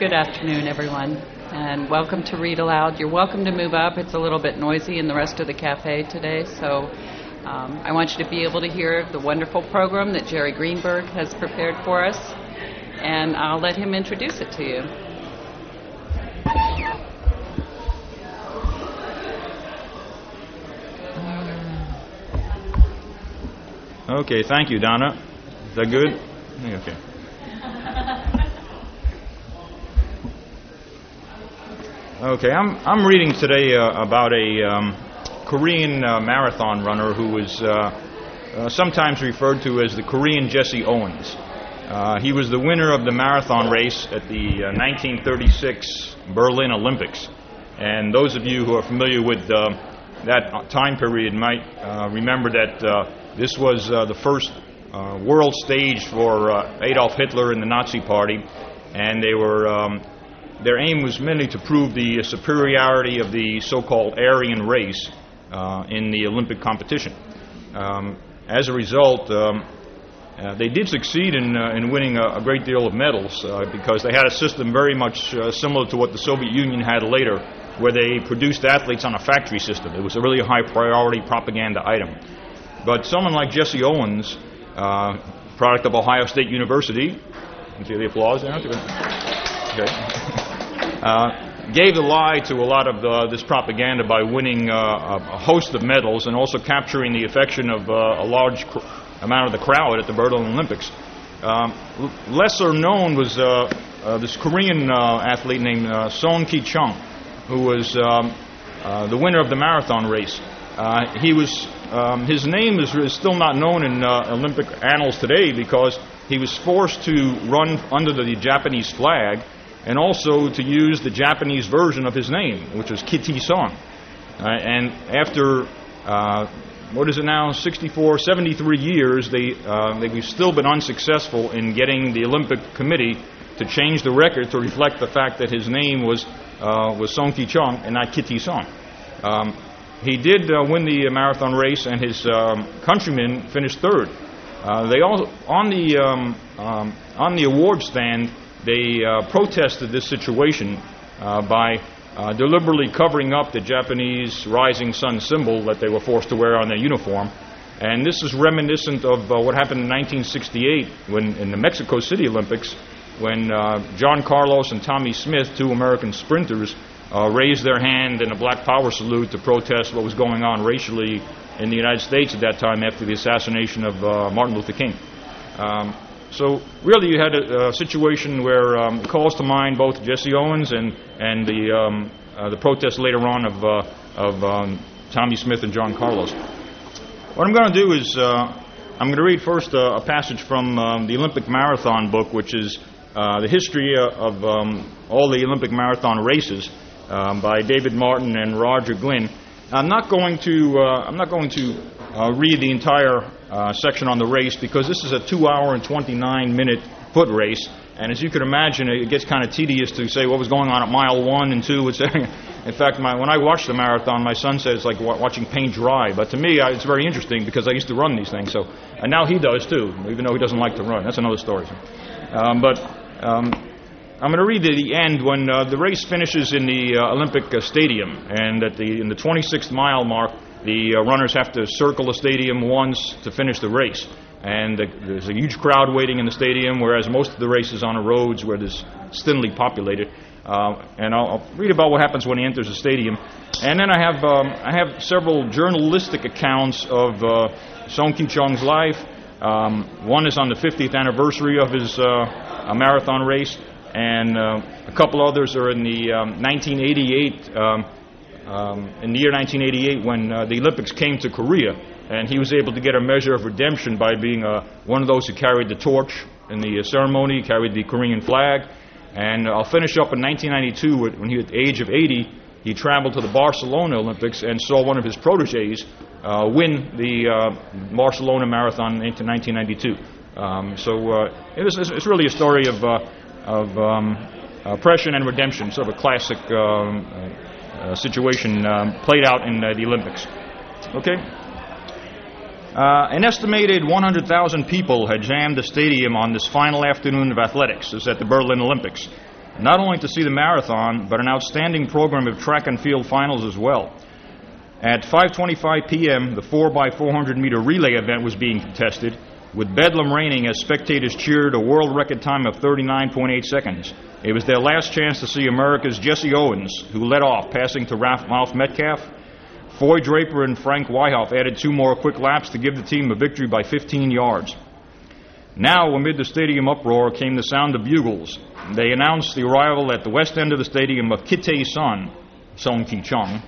Good afternoon, everyone, and welcome to Read Aloud. You're welcome to move up. It's a little bit noisy in the rest of the cafe today, so I want you to be able to hear the wonderful program that Jerry Greenberg has prepared for us, and I'll let him introduce it to you. Okay, thank you, Donna. Is that good? Okay. Okay, I'm reading today about a Korean marathon runner who was sometimes referred to as the Korean Jesse Owens. He was the winner of the marathon race at the 1936 Berlin Olympics. And those of you who are familiar with that time period might remember that this was the first world stage for Adolf Hitler and the Nazi Party. And they were... Their aim was mainly to prove the superiority of the so-called Aryan race in the Olympic competition. As a result, they did succeed in winning a great deal of medals because they had a system very much similar to what the Soviet Union had later, where they produced athletes on a factory system. It was a really high-priority propaganda item. But someone like Jesse Owens, product of Ohio State University, can you hear the applause there? Okay. Gave the lie to a lot of this propaganda by winning a host of medals and also capturing the affection of a large amount of the crowd at the Berlin Olympics. Lesser known was this Korean athlete named Sohn Kee-chung, who was the winner of the marathon race. His name is still not known in Olympic annals today because he was forced to run under the Japanese flag and also to use the Japanese version of his name, which was Kiti-san. And after, 73 years, they've still been unsuccessful in getting the Olympic Committee to change the record to reflect the fact that his name was Sohn Kee-chung and not Kiti-san. He did win the marathon race, and his countrymen finished third. They also, on the award stand, they protested this situation by deliberately covering up the Japanese rising sun symbol that they were forced to wear on their uniform. And this is reminiscent of what happened in 1968 when, in the Mexico City Olympics, when John Carlos and Tommie Smith, two American sprinters, raised their hand in a black power salute to protest what was going on racially in the United States at that time after the assassination of Martin Luther King. So really you had a situation where it calls to mind both Jesse Owens and the protest later on of Tommie Smith and John Carlos. What I'm going to do is I'm going to read first a passage from the Olympic Marathon book, which is the history of all the Olympic Marathon races by David Martin and Roger Glynn. I'm not going to read the entire section on the race because this is a 2 hour and 29-minute foot race, and as you can imagine, it gets kind of tedious to say what was going on at mile 1 and 2. In fact, when I watched the marathon, my son said it's like watching paint dry, but to me, it's very interesting because I used to run these things, so, and now he does too, even though he doesn't like to run. That's another story. I'm going to read the end when the race finishes in the Olympic Stadium, and in the 26th mile mark, the runners have to circle the stadium once to finish the race. And there's a huge crowd waiting in the stadium, whereas most of the race is on the roads where it's thinly populated. And I'll read about what happens when he enters the stadium. And then I have several journalistic accounts of Sohn Kee-chung's life. One is on the 50th anniversary of his marathon race, and a couple others are in the 1988. In the year 1988, when the Olympics came to Korea, and he was able to get a measure of redemption by being one of those who carried the torch in the ceremony, carried the Korean flag. And I'll finish up in 1992, when he was at the age of 80, he traveled to the Barcelona Olympics and saw one of his proteges win the Barcelona Marathon in 1992. It's really a story of oppression and redemption, sort of a classic situation played out in the Olympics. Okay? An estimated 100,000 people had jammed the stadium on this final afternoon of athletics. This is at the Berlin Olympics. not only to see the marathon, but an outstanding program of track and field finals as well. At 5:25 p.m., the 4x400-meter relay event was being contested, with bedlam reigning as spectators cheered a world record time of 39.8 seconds. It was their last chance to see America's Jesse Owens, who led off, passing to Ralph Metcalfe. Foy Draper and Frank Wykoff added two more quick laps to give the team a victory by 15 yards. Now, amid the stadium uproar, came the sound of bugles. They announced the arrival at the west end of the stadium of Kitae's son, Sohn Kee-chung,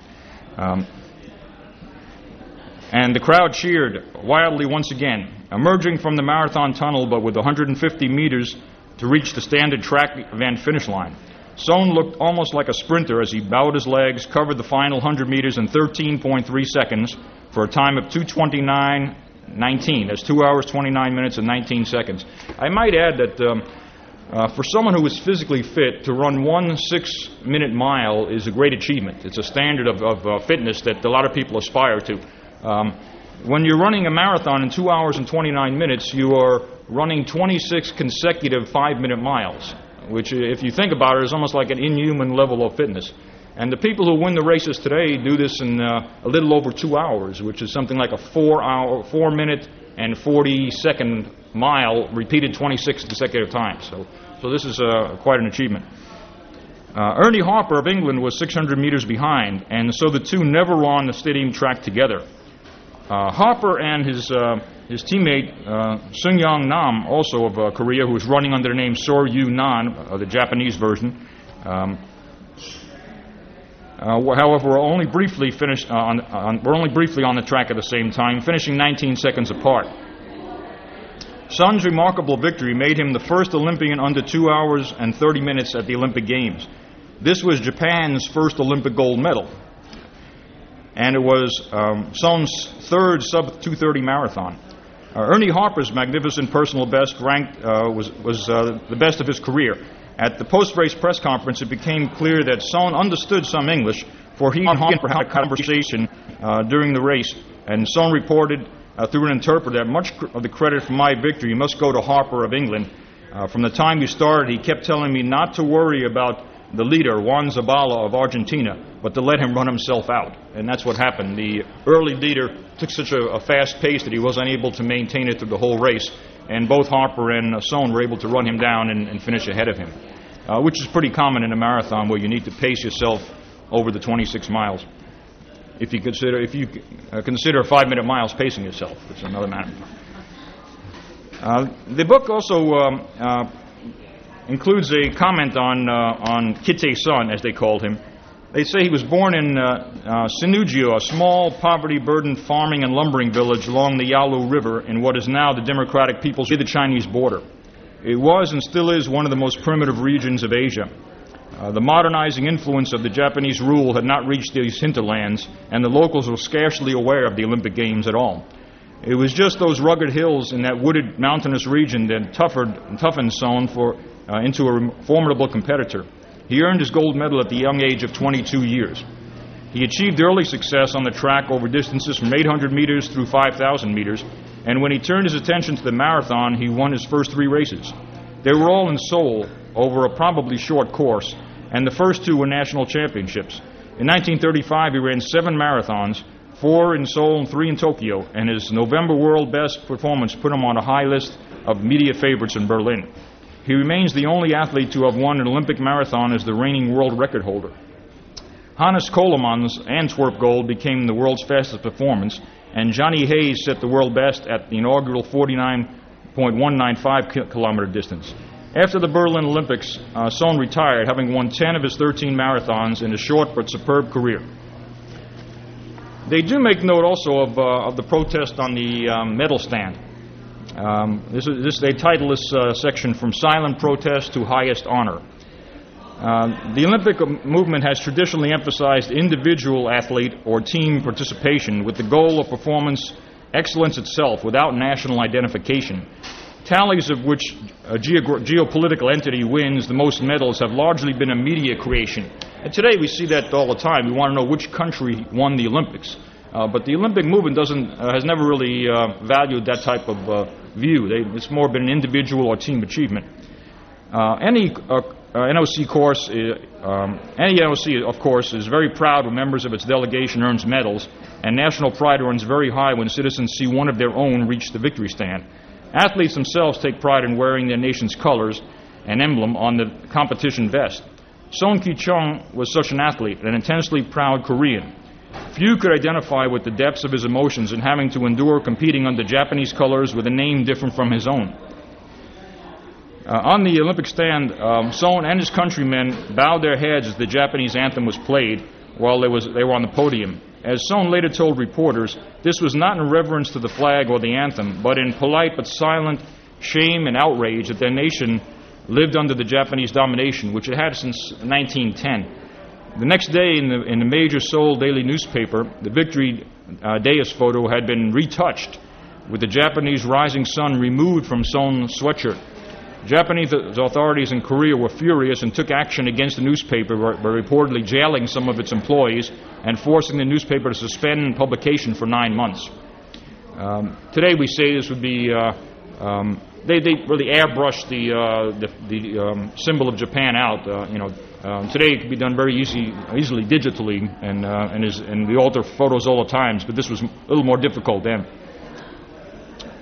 and the crowd cheered wildly once again, emerging from the marathon tunnel but with 150 meters to reach the standard track event finish line. Sohn looked almost like a sprinter as he bowed his legs, covered the final 100 meters in 13.3 seconds for a time of 2:29:19. That's 2 hours, 29 minutes, and 19 seconds. I might add that for someone who is physically fit, to run 1 six-minute mile is a great achievement. It's a standard of fitness that a lot of people aspire to. When you're running a marathon in 2 hours and 29 minutes, you are running 26 consecutive 5-minute miles, which, if you think about it, is almost like an inhuman level of fitness. And the people who win the races today do this in a little over 2 hours, which is something like a 4-minute and 40-second mile repeated 26 consecutive times. So this is quite an achievement. Ernie Harper of England was 600 meters behind, and so the two never were on the stadium track together. Harper and his teammate, Seung Yong Nam, also of Korea, who was running under the name Soryu Nan, the Japanese version, however, were only briefly on the track at the same time, finishing 19 seconds apart. Son's remarkable victory made him the first Olympian under 2 hours and 30 minutes at the Olympic Games. This was Japan's first Olympic gold medal, and it was Sohn's third sub-2:30 marathon. Ernie Harper's magnificent personal best was the best of his career. At the post-race press conference, it became clear that Sohn understood some English, for he and Harper had a conversation during the race, and Sohn reported through an interpreter that much of the credit for my victory must go to Harper of England. From the time we started, he kept telling me not to worry about the leader, Juan Zabala of Argentina, but to let him run himself out. And that's what happened. The early leader took such a fast pace that he was unable to maintain it through the whole race, and both Harper and Sohn were able to run him down and finish ahead of him, which is pretty common in a marathon, where you need to pace yourself over the 26 miles. If you consider 5-minute miles pacing yourself, it's another matter. The book also includes a comment on Kitae's son, as they called him. They say he was born in Sinujiu, a small, poverty-burdened farming and lumbering village along the Yalu River in what is now the Democratic People's Republic of the Chinese border. It was and still is one of the most primitive regions of Asia. The modernizing influence of the Japanese rule had not reached these hinterlands, and the locals were scarcely aware of the Olympic Games at all. It was just those rugged hills in that wooded, mountainous region that toughened Sohn into a formidable competitor. He earned his gold medal at the young age of 22 years. He achieved early success on the track over distances from 800 meters through 5,000 meters, and when he turned his attention to the marathon, he won his first 3 races. They were all in Seoul over a probably short course, and the first 2 were national championships. In 1935, he ran 7 marathons, 4 in Seoul and 3 in Tokyo, and his November world best performance put him on a high list of media favorites in Berlin. He remains the only athlete to have won an Olympic marathon as the reigning world record holder. Hannes Kollemann's Antwerp gold became the world's fastest performance, and Johnny Hayes set the world best at the inaugural 49.195-kilometer distance. After the Berlin Olympics, Sohn retired, having won 10 of his 13 marathons in a short but superb career. They do make note also of the protest on the medal stand. They title this section "From Silent Protest to Highest Honor." The Olympic movement has traditionally emphasized individual athlete or team participation with the goal of performance excellence itself without national identification. Tallies of which a geopolitical entity wins the most medals have largely been a media creation. And today we see that all the time. We want to know which country won the Olympics. But the Olympic movement has never really valued that type of view. It's more been an individual or team achievement. Any NOC, of course, is very proud when members of its delegation earns medals, and national pride runs very high when citizens see one of their own reach the victory stand. Athletes themselves take pride in wearing their nation's colors and emblem on the competition vest. Sohn Kee-chung was such an athlete, an intensely proud Korean. Few could identify with the depths of his emotions in having to endure competing under Japanese colors with a name different from his own. On the Olympic stand, Sohn and his countrymen bowed their heads as the Japanese anthem was played while they were on the podium. As Sohn later told reporters, this was not in reverence to the flag or the anthem, but in polite but silent shame and outrage that their nation lived under the Japanese domination, which it had since 1910. The next day, in the major Seoul daily newspaper, the victory dais photo had been retouched, with the Japanese rising sun removed from Sohn's sweatshirt. Japanese authorities in Korea were furious and took action against the newspaper by reportedly jailing some of its employees and forcing the newspaper to suspend publication for 9 months. Today we say this would be... they really airbrushed the symbol of Japan out. Today it can be done very easily digitally, and we alter photos all the time, but this was a little more difficult then.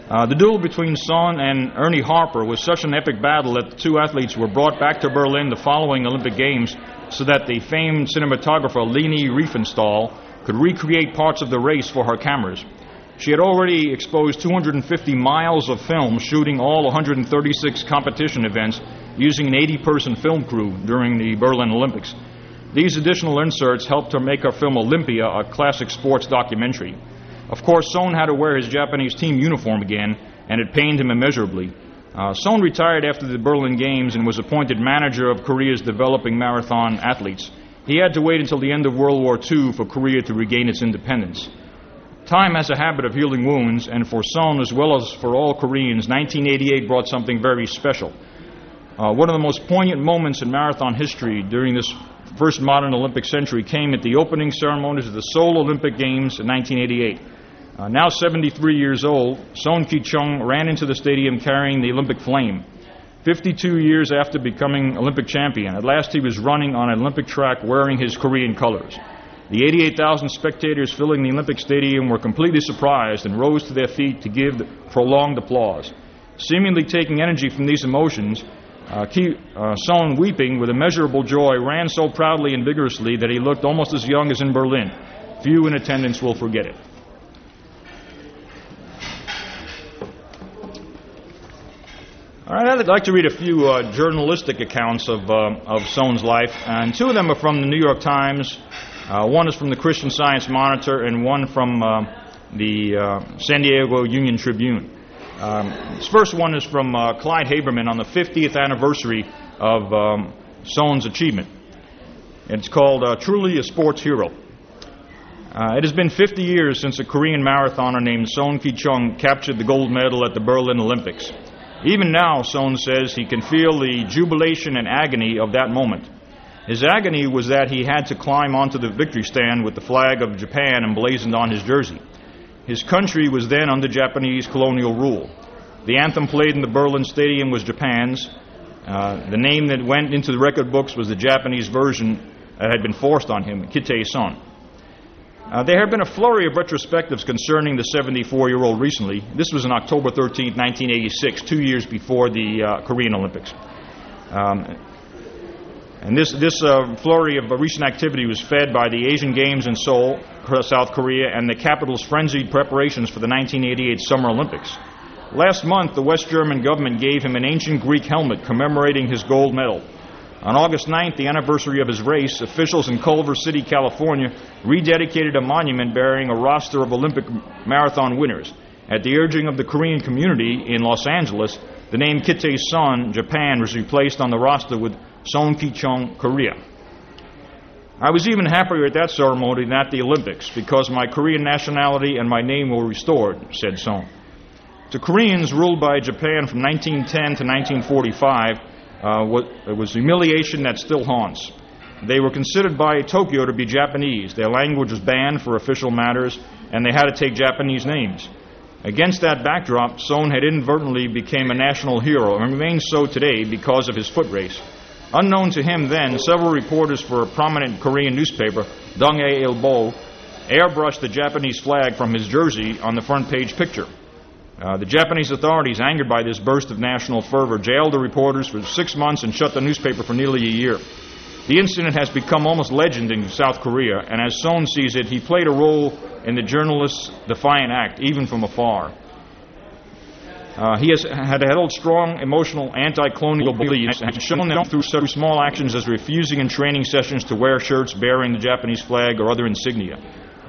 The duel between Sohn and Ernie Harper was such an epic battle that the two athletes were brought back to Berlin the following Olympic Games so that the famed cinematographer Leni Riefenstahl could recreate parts of the race for her cameras. She had already exposed 250 miles of film shooting all 136 competition events using an 80-person film crew during the Berlin Olympics. These additional inserts helped her make her film Olympia, a classic sports documentary. Of course, Sohn had to wear his Japanese team uniform again, and it pained him immeasurably. Sohn retired after the Berlin Games and was appointed manager of Korea's developing marathon athletes. He had to wait until the end of World War II for Korea to regain its independence. Time has a habit of healing wounds, and for Sohn, as well as for all Koreans, 1988 brought something very special. One of the most poignant moments in marathon history during this first modern Olympic century came at the opening ceremonies of the Seoul Olympic Games in 1988. Now 73 years old, Sohn Kee-chung ran into the stadium carrying the Olympic flame. 52 years after becoming Olympic champion, at last he was running on an Olympic track wearing his Korean colors. The 88,000 spectators filling the Olympic stadium were completely surprised and rose to their feet to give prolonged applause. Seemingly taking energy from these emotions, Sohn, weeping with immeasurable joy, ran so proudly and vigorously that he looked almost as young as in Berlin. Few in attendance will forget it. All right, I'd like to read a few journalistic accounts of Sohn's life, and two of them are from the New York Times. One is from the Christian Science Monitor, and one from the San Diego Union Tribune. This first one is from Clyde Haberman on the 50th anniversary of Sohn's achievement. It's called Truly a Sports Hero. It has been 50 years since a Korean marathoner named Sohn Kee-chung captured the gold medal at the Berlin Olympics. Even now, Sohn says, he can feel the jubilation and agony of that moment. His agony was that he had to climb onto the victory stand with the flag of Japan emblazoned on his jersey. His country was then under Japanese colonial rule. The anthem played in the Berlin Stadium was Japan's. The name that went into the record books was the Japanese version that had been forced on him, Kitei-san. There had been a flurry of retrospectives concerning the 74-year-old recently. This was on October 13, 1986, 2 years before the Korean Olympics. And this flurry of recent activity was fed by the Asian Games in Seoul, South Korea, and the capital's frenzied preparations for the 1988 Summer Olympics. Last month, the West German government gave him an ancient Greek helmet commemorating his gold medal. On August 9th, the anniversary of his race, officials in Culver City, California, rededicated a monument bearing a roster of Olympic marathon winners. At the urging of the Korean community in Los Angeles, the name Kitei-san, Japan, was replaced on the roster with Sohn Kee-chung, Korea. I was even happier at that ceremony than at the Olympics, because my Korean nationality and my name were restored, said Sohn. To Koreans ruled by Japan from 1910 to 1945, it was humiliation that still haunts. They were considered by Tokyo to be Japanese. Their language was banned for official matters, and they had to take Japanese names. Against that backdrop, Sohn had inadvertently become a national hero and remains so today because of his foot race. Unknown to him then, several reporters for a prominent Korean newspaper, Dong-A Ilbo, airbrushed the Japanese flag from his jersey on the front page picture. The Japanese authorities, angered by this burst of national fervor, jailed the reporters for 6 months and shut the newspaper for nearly a year. The incident has become almost legend in South Korea, and as Sohn sees it, he played a role in the journalist's defiant act, even from afar. He had held strong emotional anti-colonial beliefs and shown them through such small actions as refusing in training sessions to wear shirts bearing the Japanese flag or other insignia.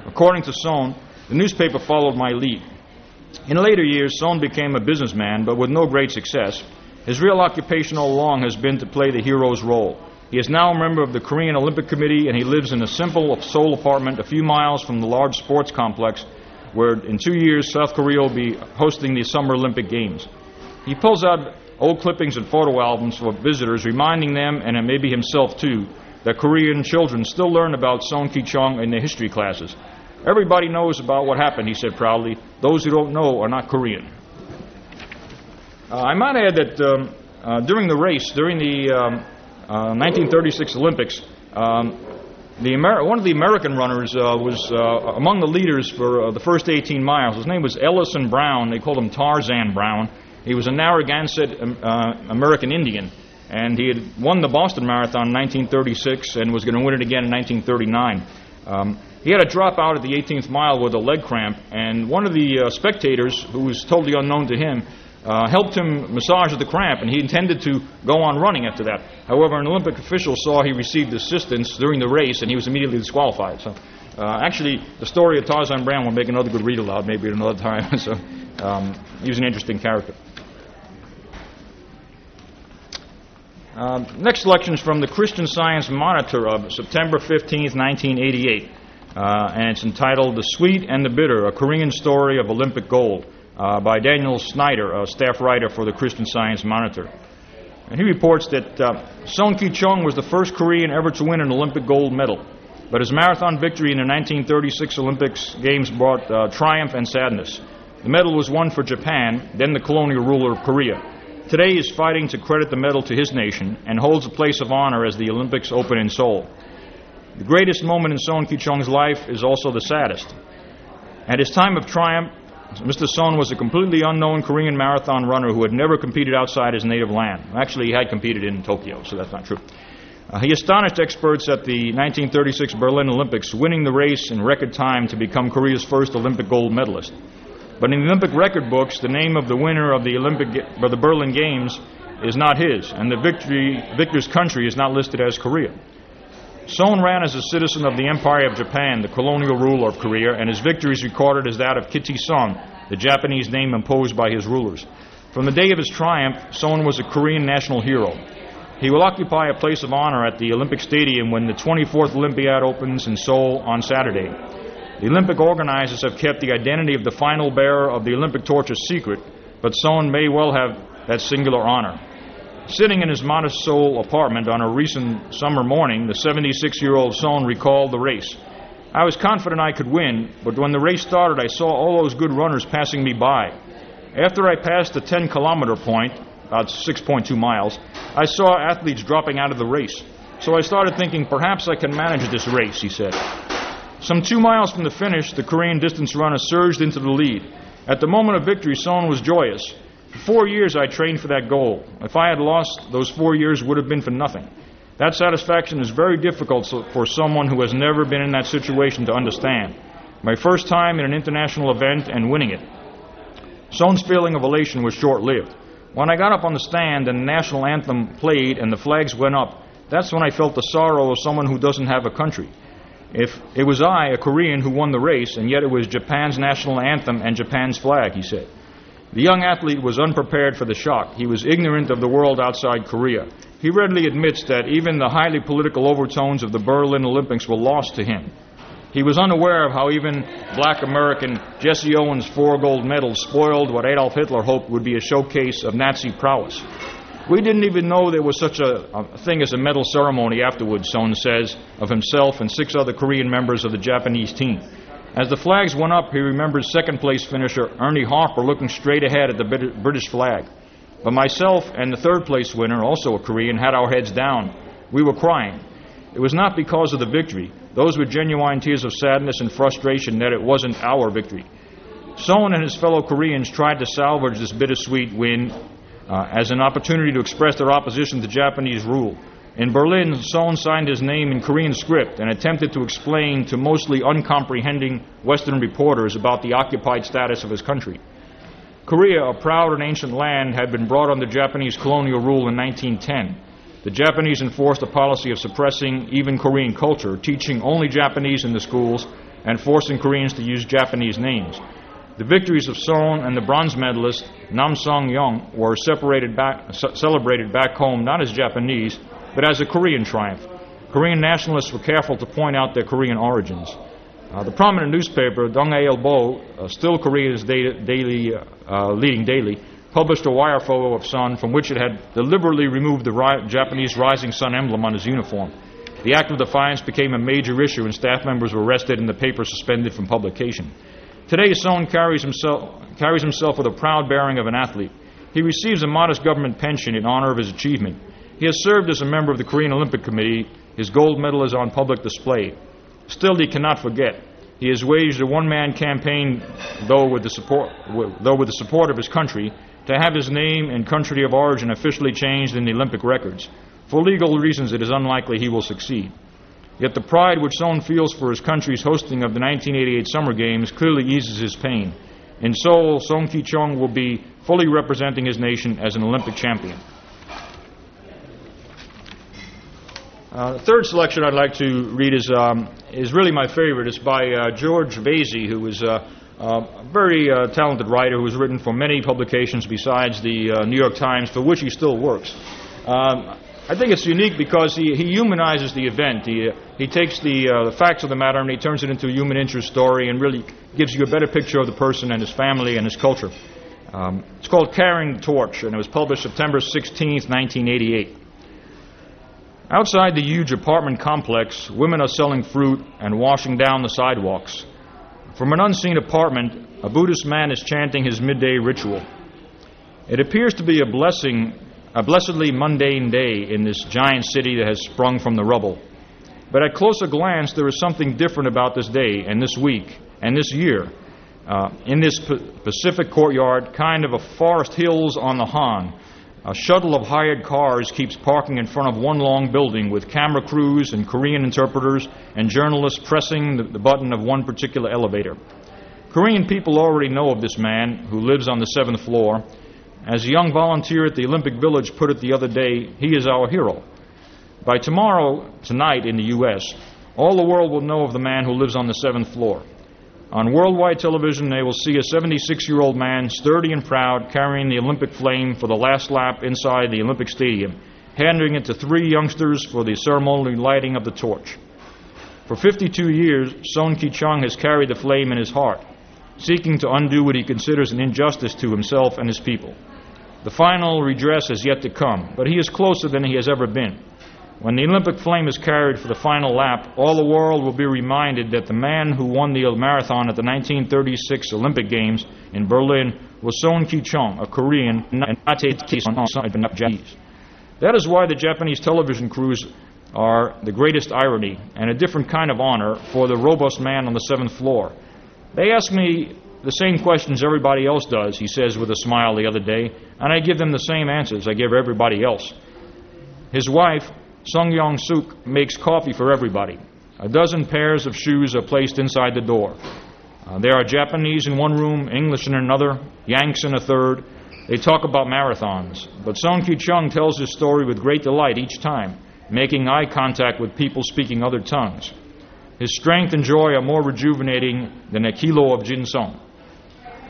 According to Sohn, the newspaper followed my lead. In later years, Sohn became a businessman, but with no great success. His real occupation all along has been to play the hero's role. He is now a member of the Korean Olympic Committee, and he lives in a simple sole apartment a few miles from the large sports complex where in 2 years South Korea will be hosting the Summer Olympic Games. He pulls out old clippings and photo albums for visitors, reminding them, and maybe himself too, that Korean children still learn about Sohn Kee-chung in their history classes. "Everybody knows about what happened," he said proudly. "Those who don't know are not Korean." I might add that during the 1936 Olympics, one of the American runners was among the leaders for the first 18 miles. His name was Ellison Brown. They called him Tarzan Brown. He was a Narragansett American Indian, and he had won the Boston Marathon in 1936 and was going to win it again in 1939. He had a dropout at the 18th mile with a leg cramp, and one of the spectators, who was totally unknown to him, helped him massage the cramp, and he intended to go on running after that. However, an Olympic official saw he received assistance during the race, and he was immediately disqualified. So, actually, the story of Tarzan Brown will make another good read aloud, maybe at another time. So, he was an interesting character. Next selection is from the Christian Science Monitor of September 15, 1988, and it's entitled "The Sweet and the Bitter: A Korean Story of Olympic Gold." By Daniel Snyder, a staff writer for the Christian Science Monitor. And he reports that Sohn Kee-chung was the first Korean ever to win an Olympic gold medal, but his marathon victory in the 1936 Olympics Games brought triumph and sadness. The medal was won for Japan, then the colonial ruler of Korea. Today he is fighting to credit the medal to his nation and holds a place of honor as the Olympics open in Seoul. The greatest moment in Sohn Kee-chung's life is also the saddest. At his time of triumph, Mr. Sohn was a completely unknown Korean marathon runner who had never competed outside his native land. Actually, he had competed in Tokyo, so that's not true. He astonished experts at the 1936 Berlin Olympics, winning the race in record time to become Korea's first Olympic gold medalist. But in the Olympic record books, the name of the winner of the Berlin Games is not his, and the victor's country is not listed as Korea. Sohn ran as a citizen of the Empire of Japan, the colonial ruler of Korea, and his victory is recorded as that of Kitty-san, the Japanese name imposed by his rulers. From the day of his triumph, Sohn was a Korean national hero. He will occupy a place of honor at the Olympic Stadium when the 24th Olympiad opens in Seoul on Saturday. The Olympic organizers have kept the identity of the final bearer of the Olympic torch a secret, but Sohn may well have that singular honor. Sitting in his modest Seoul apartment on a recent summer morning, the 76-year-old Sohn recalled the race. "I was confident I could win, but when the race started, I saw all those good runners passing me by. After I passed the 10-kilometer point, about 6.2 miles, I saw athletes dropping out of the race. So I started thinking, perhaps I can manage this race," he said. Some 2 miles from the finish, the Korean distance runner surged into the lead. At the moment of victory, Sohn was joyous. "For 4 years I trained for that goal. If I had lost, those 4 years would have been for nothing." That satisfaction is very difficult for someone who has never been in that situation to understand. "My first time in an international event and winning it." Sohn's feeling of elation was short-lived. "When I got up on the stand and the national anthem played and the flags went up, that's when I felt the sorrow of someone who doesn't have a country. If it was I, a Korean, who won the race, and yet it was Japan's national anthem and Japan's flag," he said. The young athlete was unprepared for the shock. He was ignorant of the world outside Korea. He readily admits that even the highly political overtones of the Berlin Olympics were lost to him. He was unaware of how even black American Jesse Owens' 4 gold medals spoiled what Adolf Hitler hoped would be a showcase of Nazi prowess. "We didn't even know there was such a thing as a medal ceremony afterwards," Sohn says of himself and 6 other Korean members of the Japanese team. As the flags went up, he remembers second-place finisher Ernie Harper looking straight ahead at the British flag. But myself and the third-place winner, also a Korean, had our heads down. We were crying. It was not because of the victory. Those were genuine tears of sadness and frustration that it wasn't our victory. Sohn and his fellow Koreans tried to salvage this bittersweet win as an opportunity to express their opposition to Japanese rule. In Berlin, Sohn signed his name in Korean script and attempted to explain to mostly uncomprehending Western reporters about the occupied status of his country. Korea, a proud and ancient land, had been brought under Japanese colonial rule in 1910. The Japanese enforced a policy of suppressing even Korean culture, teaching only Japanese in the schools and forcing Koreans to use Japanese names. The victories of Sohn and the bronze medalist Nam Seung-yeong were celebrated back home not as Japanese, but as a Korean triumph. Korean nationalists were careful to point out their Korean origins. The prominent newspaper, Dong-A Ilbo, still Korea's leading daily, published a wire photo of Sohn from which it had deliberately removed the Japanese rising sun emblem on his uniform. The act of defiance became a major issue, and staff members were arrested and the paper suspended from publication. Today, Sohn carries himself with a proud bearing of an athlete. He receives a modest government pension in honor of his achievement. He has served as a member of the Korean Olympic Committee. His gold medal is on public display. Still, he cannot forget. He has waged a one-man campaign, though with the support of his country, to have his name and country of origin officially changed in the Olympic records. For legal reasons, it is unlikely he will succeed. Yet the pride which Sohn feels for his country's hosting of the 1988 Summer Games clearly eases his pain. In Seoul, Sohn Kee-chung will be fully representing his nation as an Olympic champion. The third selection I'd like to read is really my favorite. It's by George Vasey, who is a very talented writer who has written for many publications besides the New York Times, for which he still works. I think it's unique because he humanizes the event. He takes the facts of the matter and he turns it into a human interest story and really gives you a better picture of the person and his family and his culture. It's called Carrying the Torch, and it was published September 16, 1988. Outside the huge apartment complex, women are selling fruit and washing down the sidewalks. From an unseen apartment, a Buddhist man is chanting his midday ritual. It appears to be a blessedly mundane day in this giant city that has sprung from the rubble. But at closer glance, there is something different about this day and this week and this year. In this Pacific courtyard, kind of a forest hills on the Han, a shuttle of hired cars keeps parking in front of one long building with camera crews and Korean interpreters and journalists pressing the button of one particular elevator. Korean people already know of this man who lives on the 7th floor. As a young volunteer at the Olympic Village put it the other day, he is our hero. By tonight in the U.S., all the world will know of the man who lives on the 7th floor. On worldwide television, they will see a 76-year-old man, sturdy and proud, carrying the Olympic flame for the last lap inside the Olympic Stadium, handing it to three youngsters for the ceremonial lighting of the torch. For 52 years, Sohn Kee-chung has carried the flame in his heart, seeking to undo what he considers an injustice to himself and his people. The final redress has yet to come, but he is closer than he has ever been. When the Olympic flame is carried for the final lap, all the world will be reminded that the man who won the marathon at the 1936 Olympic Games in Berlin was Sohn Kee-chung, a Korean, and not Japanese. That is why the Japanese television crews are the greatest irony and a different kind of honor for the robust man on the 7th floor. They ask me the same questions everybody else does, he says with a smile the other day, and I give them the same answers I give everybody else. His wife, Seung Yong Suk, makes coffee for everybody. A dozen pairs of shoes are placed inside the door. There are Japanese in one room, English in another, Yanks in a third. They talk about marathons, but Sohn Kee-chung tells his story with great delight each time, making eye contact with people speaking other tongues. His strength and joy are more rejuvenating than a kilo of ginseng.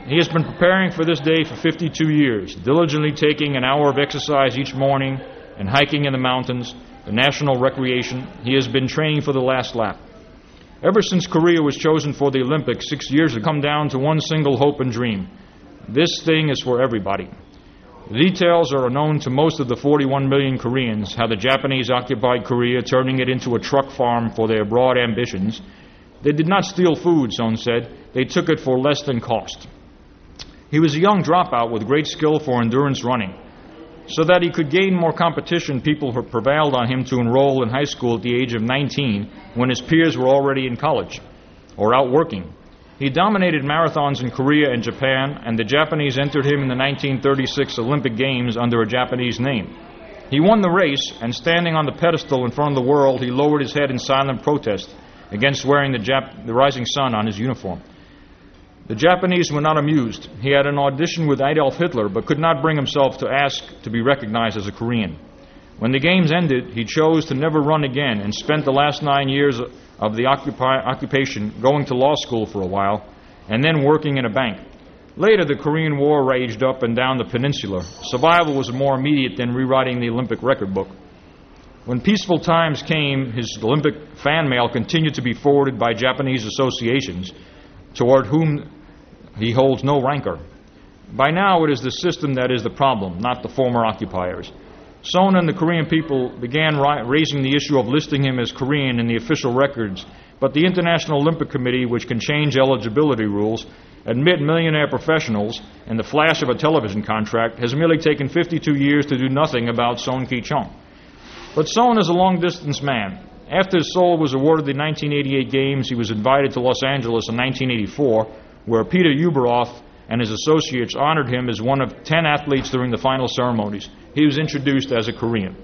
He has been preparing for this day for 52 years, diligently taking an hour of exercise each morning and hiking in the mountains, the national recreation. He has been training for the last lap. Ever since Korea was chosen for the Olympics 6 years ago, come down to one single hope and dream. This thing is for everybody. The details are known to most of the 41 million Koreans, how the Japanese occupied Korea, turning it into a truck farm for their broad ambitions, They did not steal food, Sohn said. They took it for less than cost. He was a young dropout with great skill for endurance running. So that he could gain more competition, people prevailed on him to enroll in high school at the age of 19, when his peers were already in college or out working. He dominated marathons in Korea and Japan, and the Japanese entered him in the 1936 Olympic Games under a Japanese name. He won the race, and standing on the pedestal in front of the world, he lowered his head in silent protest against wearing the rising sun on his uniform. The Japanese were not amused. He had an audition with Adolf Hitler, but could not bring himself to ask to be recognized as a Korean. When the games ended, he chose to never run again and spent the last 9 years of the occupation going to law school for a while and then working in a bank. Later, the Korean War raged up and down the peninsula. Survival was more immediate than rewriting the Olympic record book. When peaceful times came, his Olympic fan mail continued to be forwarded by Japanese associations, toward whom he holds no rancor. By now, it is the system that is the problem, not the former occupiers. Sohn and the Korean people began raising the issue of listing him as Korean in the official records, but the International Olympic Committee, which can change eligibility rules, admit millionaire professionals, and the flash of a television contract, has merely taken 52 years to do nothing about Sohn Kee-chung. But Sohn is a long-distance man. After Seoul was awarded the 1988 Games, he was invited to Los Angeles in 1984, where Peter Ueberroth and his associates honored him as one of 10 athletes during the final ceremonies. He was introduced as a Korean.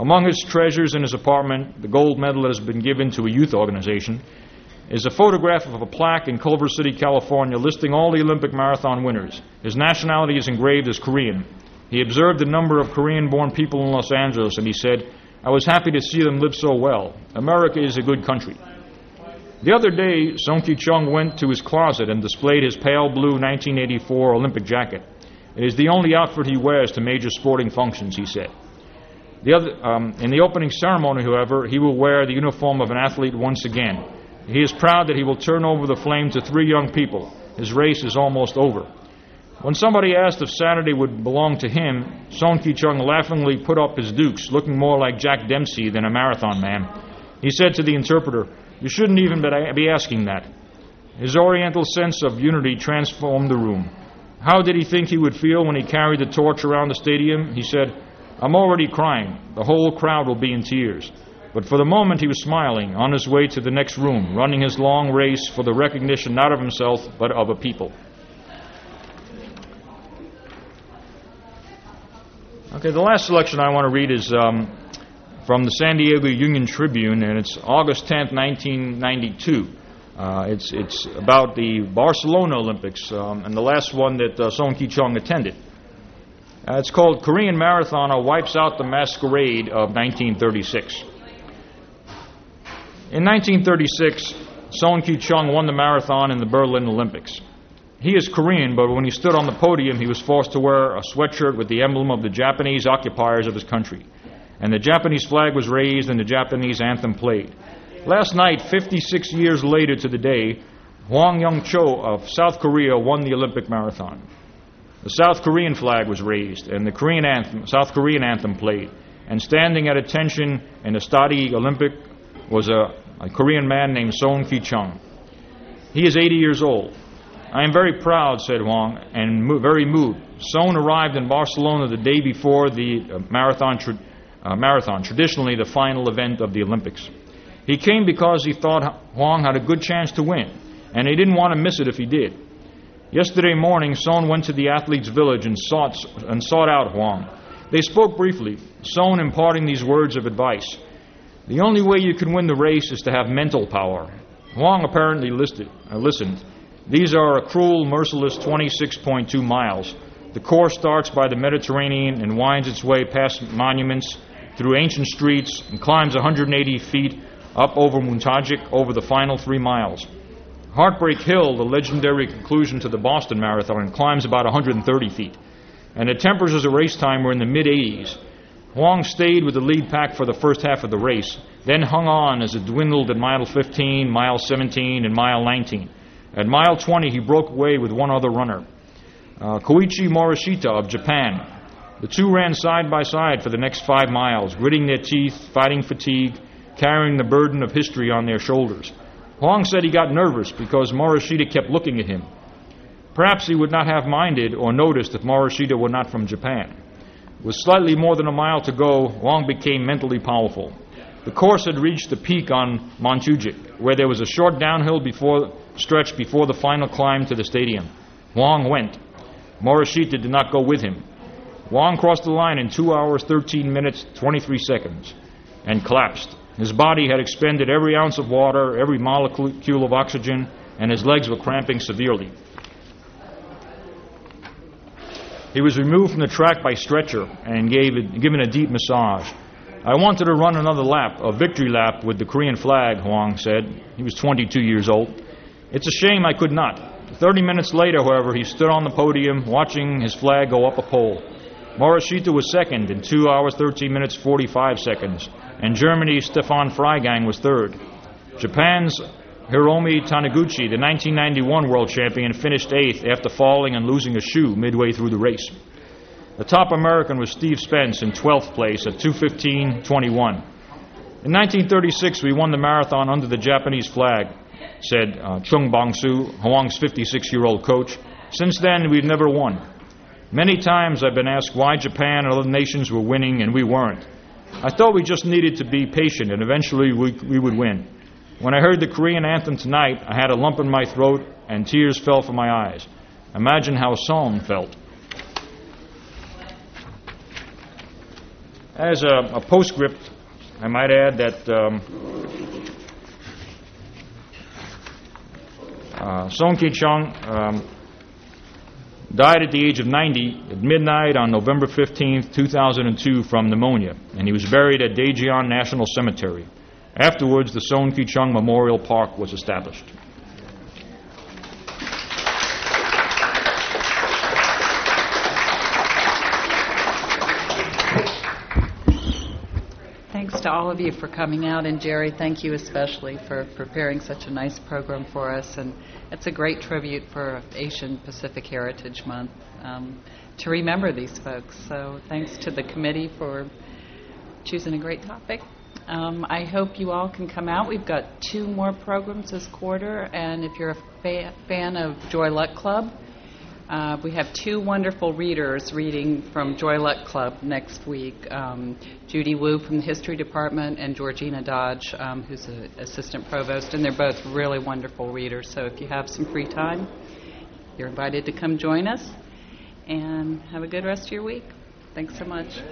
Among his treasures in his apartment, the gold medal that has been given to a youth organization, is a photograph of a plaque in Culver City, California, listing all the Olympic marathon winners. His nationality is engraved as Korean. He observed the number of Korean-born people in Los Angeles, and he said, "I was happy to see them live so well. America is a good country." The other day, Sohn Kee-chung went to his closet and displayed his pale blue 1984 Olympic jacket. It is the only outfit he wears to major sporting functions, he said. In the opening ceremony, however, he will wear the uniform of an athlete once again. He is proud that he will turn over the flame to 3 young people. His race is almost over. When somebody asked if Saturday would belong to him, Sohn Kee-chung laughingly put up his dukes, looking more like Jack Dempsey than a marathon man. He said to the interpreter, "You shouldn't even be asking that." His oriental sense of unity transformed the room. How did he think he would feel when he carried the torch around the stadium? He said, "I'm already crying. The whole crowd will be in tears." But for the moment he was smiling, on his way to the next room, running his long race for the recognition not of himself, but of a people. Okay, the last selection I want to read is from the San Diego Union Tribune, and it's August 10th, 1992. It's about the Barcelona Olympics, and the last one that Sohn Kee-chung attended. It's called "Korean Marathoner Wipes Out the Masquerade of 1936. In 1936, Sohn Kee-chung won the marathon in the Berlin Olympics. He is Korean, but when he stood on the podium, he was forced to wear a sweatshirt with the emblem of the Japanese occupiers of his country. And the Japanese flag was raised and the Japanese anthem played. Last night, 56 years later to the day, Hwang Young-cho of South Korea won the Olympic marathon. The South Korean flag was raised and the South Korean anthem played. And standing at attention in the Stadio Olimpico was a Korean man named Sohn Kee-chung. He is 80 years old. "I am very proud," said Hwang, "and very moved." Sohn arrived in Barcelona the day before the marathon, traditionally the final event of the Olympics. He came because he thought Hwang had a good chance to win, and he didn't want to miss it if he did. Yesterday morning, Sohn went to the athletes' village and sought out Hwang. They spoke briefly, Sohn imparting these words of advice. "The only way you can win the race is to have mental power." Hwang apparently listened. These are a cruel, merciless 26.2 miles. The course starts by the Mediterranean and winds its way past monuments, through ancient streets, and climbs 180 feet up over Montjuïc over the final 3 miles. Heartbreak Hill, the legendary conclusion to the Boston Marathon, climbs about 130 feet. And the temperatures at race time were in the mid-80s. Hwang stayed with the lead pack for the first half of the race, then hung on as it dwindled at mile 15, mile 17, and mile 19. At mile 20, he broke away with one other runner, Koichi Morishita of Japan. The two ran side by side for the next 5 miles, gritting their teeth, fighting fatigue, carrying the burden of history on their shoulders. Long said he got nervous because Morishita kept looking at him. Perhaps he would not have minded or noticed if Morishita were not from Japan. With slightly more than a mile to go, Long became mentally powerful. The course had reached the peak on Montjuïc, where there was a short downhill stretch before the final climb to the stadium. Long went. Morishita did not go with him. Long crossed the line in 2 hours, 13 minutes, 23 seconds, and collapsed. His body had expended every ounce of water, every molecule of oxygen, and his legs were cramping severely. He was removed from the track by stretcher and given a deep massage. I wanted to run another lap, a victory lap, with the Korean flag, Hwang said. He was 22 years old. It's a shame I could not. 30 minutes later, however, he stood on the podium watching his flag go up a pole. Morishita was second in 2 hours, 13 minutes, 45 seconds, and Germany's Stefan Freigang was third. Japan's Hiromi Taniguchi, the 1991 world champion, finished eighth after falling and losing a shoe midway through the race. The top American was Steve Spence in 12th place at 2:15:21. In 1936, we won the marathon under the Japanese flag, said Chung Bong-soo, Hwang's 56-year-old coach. Since then, we've never won. Many times I've been asked why Japan and other nations were winning and we weren't. I thought we just needed to be patient and eventually we would win. When I heard the Korean anthem tonight, I had a lump in my throat and tears fell from my eyes. Imagine how Sohn felt. As a postscript, I might add that Sohn Kee-chung died at the age of 90 at midnight on November 15, 2002, from pneumonia, and he was buried at Daejeon National Cemetery. Afterwards, the Sohn Kee-chung Memorial Park was established. Thanks to all of you for coming out, and Jerry, thank you especially for preparing such a nice program for us, and it's a great tribute for Asian Pacific Heritage Month to remember these folks. So thanks to the committee for choosing a great topic. I hope you all can come out. We've got 2 more programs this quarter, and if you're a fan of Joy Luck Club, we have 2 wonderful readers reading from Joy Luck Club next week, Judy Wu from the History Department and Georgina Dodge, who's an assistant provost, and they're both really wonderful readers. So if you have some free time, you're invited to come join us, and have a good rest of your week. Thanks so much.